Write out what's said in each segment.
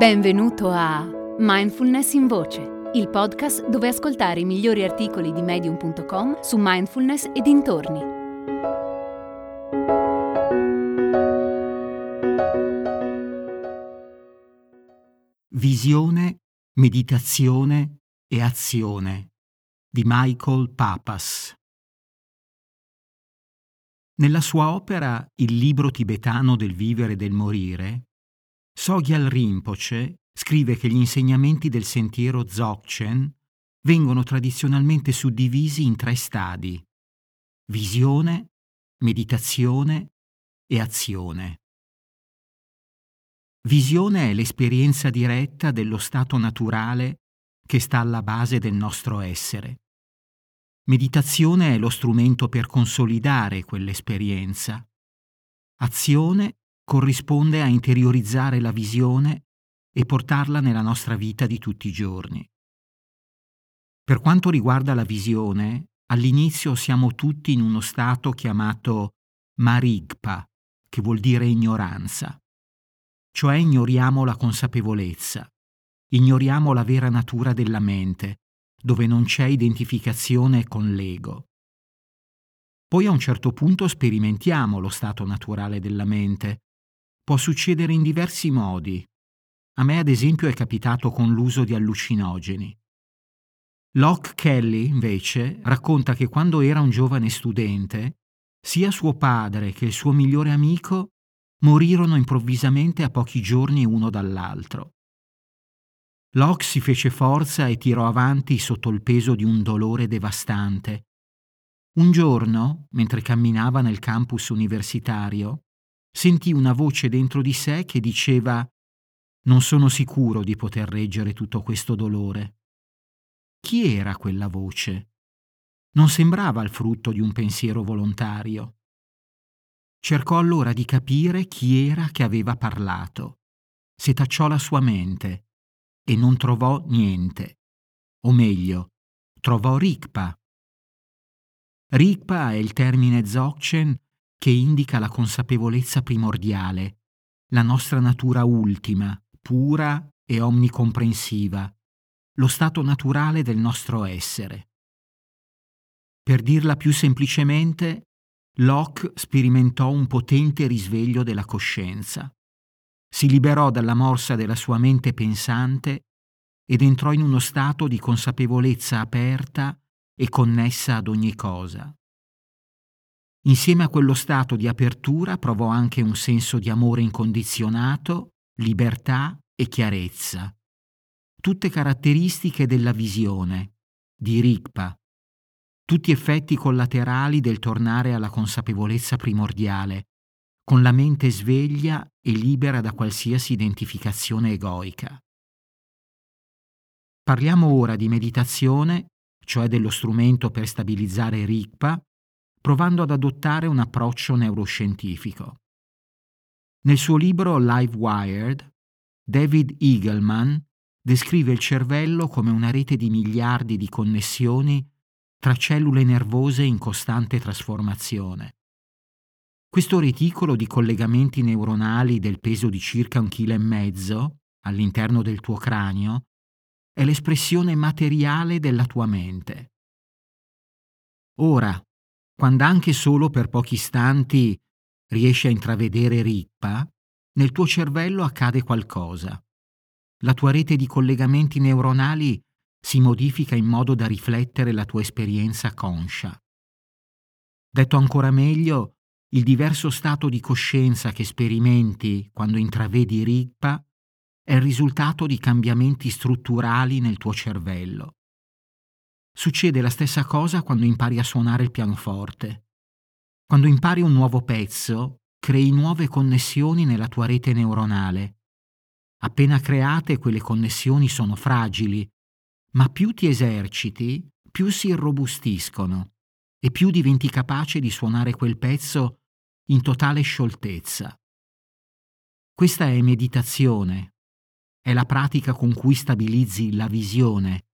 Benvenuto a Mindfulness in Voce, il podcast dove ascoltare i migliori articoli di medium.com su mindfulness e dintorni. Visione, meditazione e azione di Michael Papas. Nella sua opera Il libro tibetano del vivere e del morire, Sogyal Rinpoche scrive che gli insegnamenti del sentiero Dzogchen vengono tradizionalmente suddivisi in tre stadi: visione, meditazione e azione. Visione è l'esperienza diretta dello stato naturale che sta alla base del nostro essere. Meditazione è lo strumento per consolidare quell'esperienza. Azione corrisponde a interiorizzare la visione e portarla nella nostra vita di tutti i giorni. Per quanto riguarda la visione, all'inizio siamo tutti in uno stato chiamato Marigpa, che vuol dire ignoranza. Cioè ignoriamo la consapevolezza, ignoriamo la vera natura della mente, dove non c'è identificazione con l'ego. Poi a un certo punto sperimentiamo lo stato naturale della mente. Può succedere in diversi modi. A me, ad esempio, è capitato con l'uso di allucinogeni. Locke Kelly, invece, racconta che quando era un giovane studente, sia suo padre che il suo migliore amico morirono improvvisamente a pochi giorni uno dall'altro. Locke si fece forza e tirò avanti sotto il peso di un dolore devastante. Un giorno, mentre camminava nel campus universitario, sentì una voce dentro di sé che diceva: «Non sono sicuro di poter reggere tutto questo dolore». Chi era quella voce? Non sembrava il frutto di un pensiero volontario. Cercò allora di capire chi era che aveva parlato. Setacciò la sua mente e non trovò niente. O meglio, trovò Rigpa. Rigpa è il termine Dzogchen che indica la consapevolezza primordiale, la nostra natura ultima, pura e omnicomprensiva, lo stato naturale del nostro essere. Per dirla più semplicemente, Locke sperimentò un potente risveglio della coscienza. Si liberò dalla morsa della sua mente pensante ed entrò in uno stato di consapevolezza aperta e connessa ad ogni cosa. Insieme a quello stato di apertura provò anche un senso di amore incondizionato, libertà e chiarezza. Tutte caratteristiche della visione, di Rigpa. Tutti effetti collaterali del tornare alla consapevolezza primordiale, con la mente sveglia e libera da qualsiasi identificazione egoica. Parliamo ora di meditazione, cioè dello strumento per stabilizzare Rigpa, provando ad adottare un approccio neuroscientifico. Nel suo libro Live Wired, David Eagleman descrive il cervello come una rete di miliardi di connessioni tra cellule nervose in costante trasformazione. Questo reticolo di collegamenti neuronali del peso di circa 1,5 kg all'interno del tuo cranio è l'espressione materiale della tua mente. Ora, quando anche solo per pochi istanti riesci a intravedere Rigpa, nel tuo cervello accade qualcosa. La tua rete di collegamenti neuronali si modifica in modo da riflettere la tua esperienza conscia. Detto ancora meglio, il diverso stato di coscienza che sperimenti quando intravedi Rigpa è il risultato di cambiamenti strutturali nel tuo cervello. Succede la stessa cosa quando impari a suonare il pianoforte. Quando impari un nuovo pezzo, crei nuove connessioni nella tua rete neuronale. Appena create, quelle connessioni sono fragili, ma più ti eserciti, più si irrobustiscono e più diventi capace di suonare quel pezzo in totale scioltezza. Questa è meditazione. È la pratica con cui stabilizzi la visione.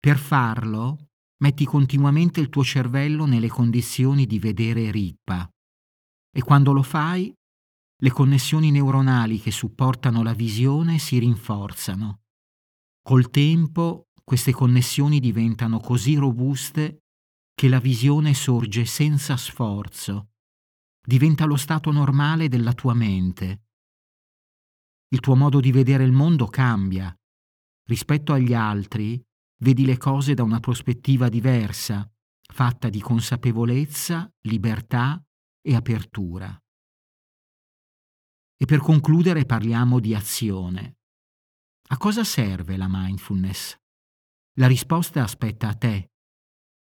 Per farlo, metti continuamente il tuo cervello nelle condizioni di vedere Rigpa. E quando lo fai, le connessioni neuronali che supportano la visione si rinforzano. Col tempo queste connessioni diventano così robuste che la visione sorge senza sforzo, diventa lo stato normale della tua mente. Il tuo modo di vedere il mondo cambia. Rispetto agli altri, vedi le cose da una prospettiva diversa, fatta di consapevolezza, libertà e apertura. E per concludere parliamo di azione. A cosa serve la mindfulness? La risposta aspetta a te.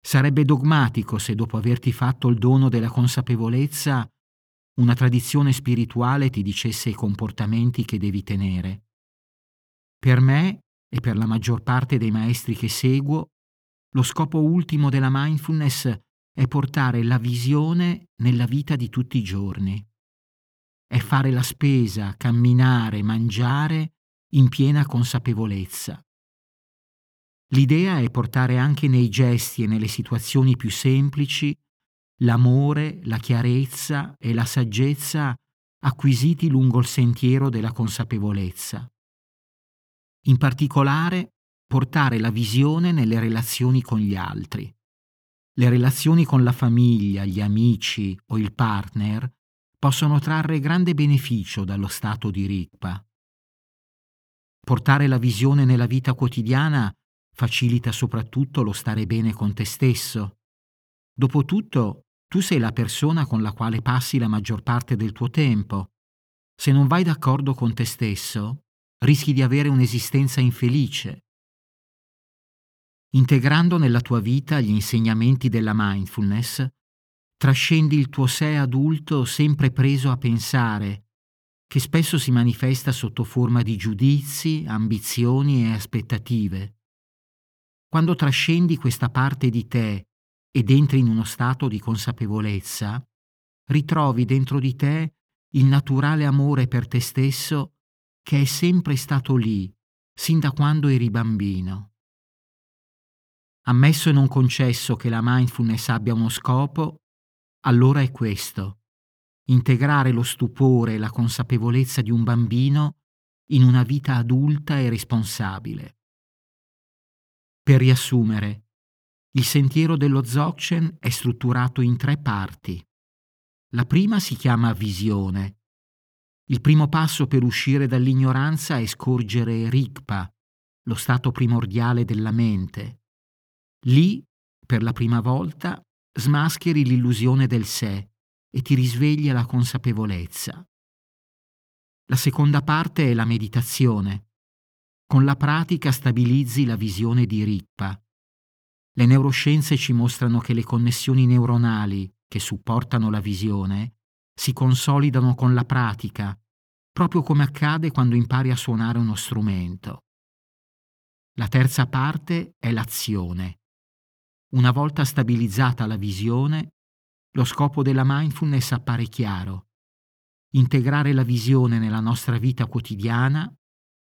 Sarebbe dogmatico se dopo averti fatto il dono della consapevolezza una tradizione spirituale ti dicesse i comportamenti che devi tenere. Per me, e per la maggior parte dei maestri che seguo, lo scopo ultimo della mindfulness è portare la visione nella vita di tutti i giorni. È fare la spesa, camminare, mangiare in piena consapevolezza. L'idea è portare anche nei gesti e nelle situazioni più semplici l'amore, la chiarezza e la saggezza acquisiti lungo il sentiero della consapevolezza. In particolare, portare la visione nelle relazioni con gli altri. Le relazioni con la famiglia, gli amici o il partner possono trarre grande beneficio dallo stato di Rigpa. Portare la visione nella vita quotidiana facilita soprattutto lo stare bene con te stesso. Dopotutto, tu sei la persona con la quale passi la maggior parte del tuo tempo. Se non vai d'accordo con te stesso, rischi di avere un'esistenza infelice. Integrando nella tua vita gli insegnamenti della mindfulness, trascendi il tuo sé adulto sempre preso a pensare, che spesso si manifesta sotto forma di giudizi, ambizioni e aspettative. Quando trascendi questa parte di te ed entri in uno stato di consapevolezza, ritrovi dentro di te il naturale amore per te stesso che è sempre stato lì, sin da quando eri bambino. Ammesso e non concesso che la mindfulness abbia uno scopo, allora è questo: integrare lo stupore e la consapevolezza di un bambino in una vita adulta e responsabile. Per riassumere, il sentiero dello Dzogchen è strutturato in 3 parti. La prima si chiama visione. Il primo passo per uscire dall'ignoranza è scorgere Rigpa, lo stato primordiale della mente. Lì, per la prima volta, smascheri l'illusione del sé e ti risveglia la consapevolezza. La seconda parte è la meditazione. Con la pratica stabilizzi la visione di Rigpa. Le neuroscienze ci mostrano che le connessioni neuronali che supportano la visione si consolidano con la pratica, proprio come accade quando impari a suonare uno strumento. La terza parte è l'azione. Una volta stabilizzata la visione, lo scopo della mindfulness appare chiaro: integrare la visione nella nostra vita quotidiana,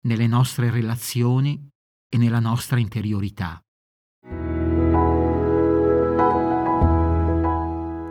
nelle nostre relazioni e nella nostra interiorità.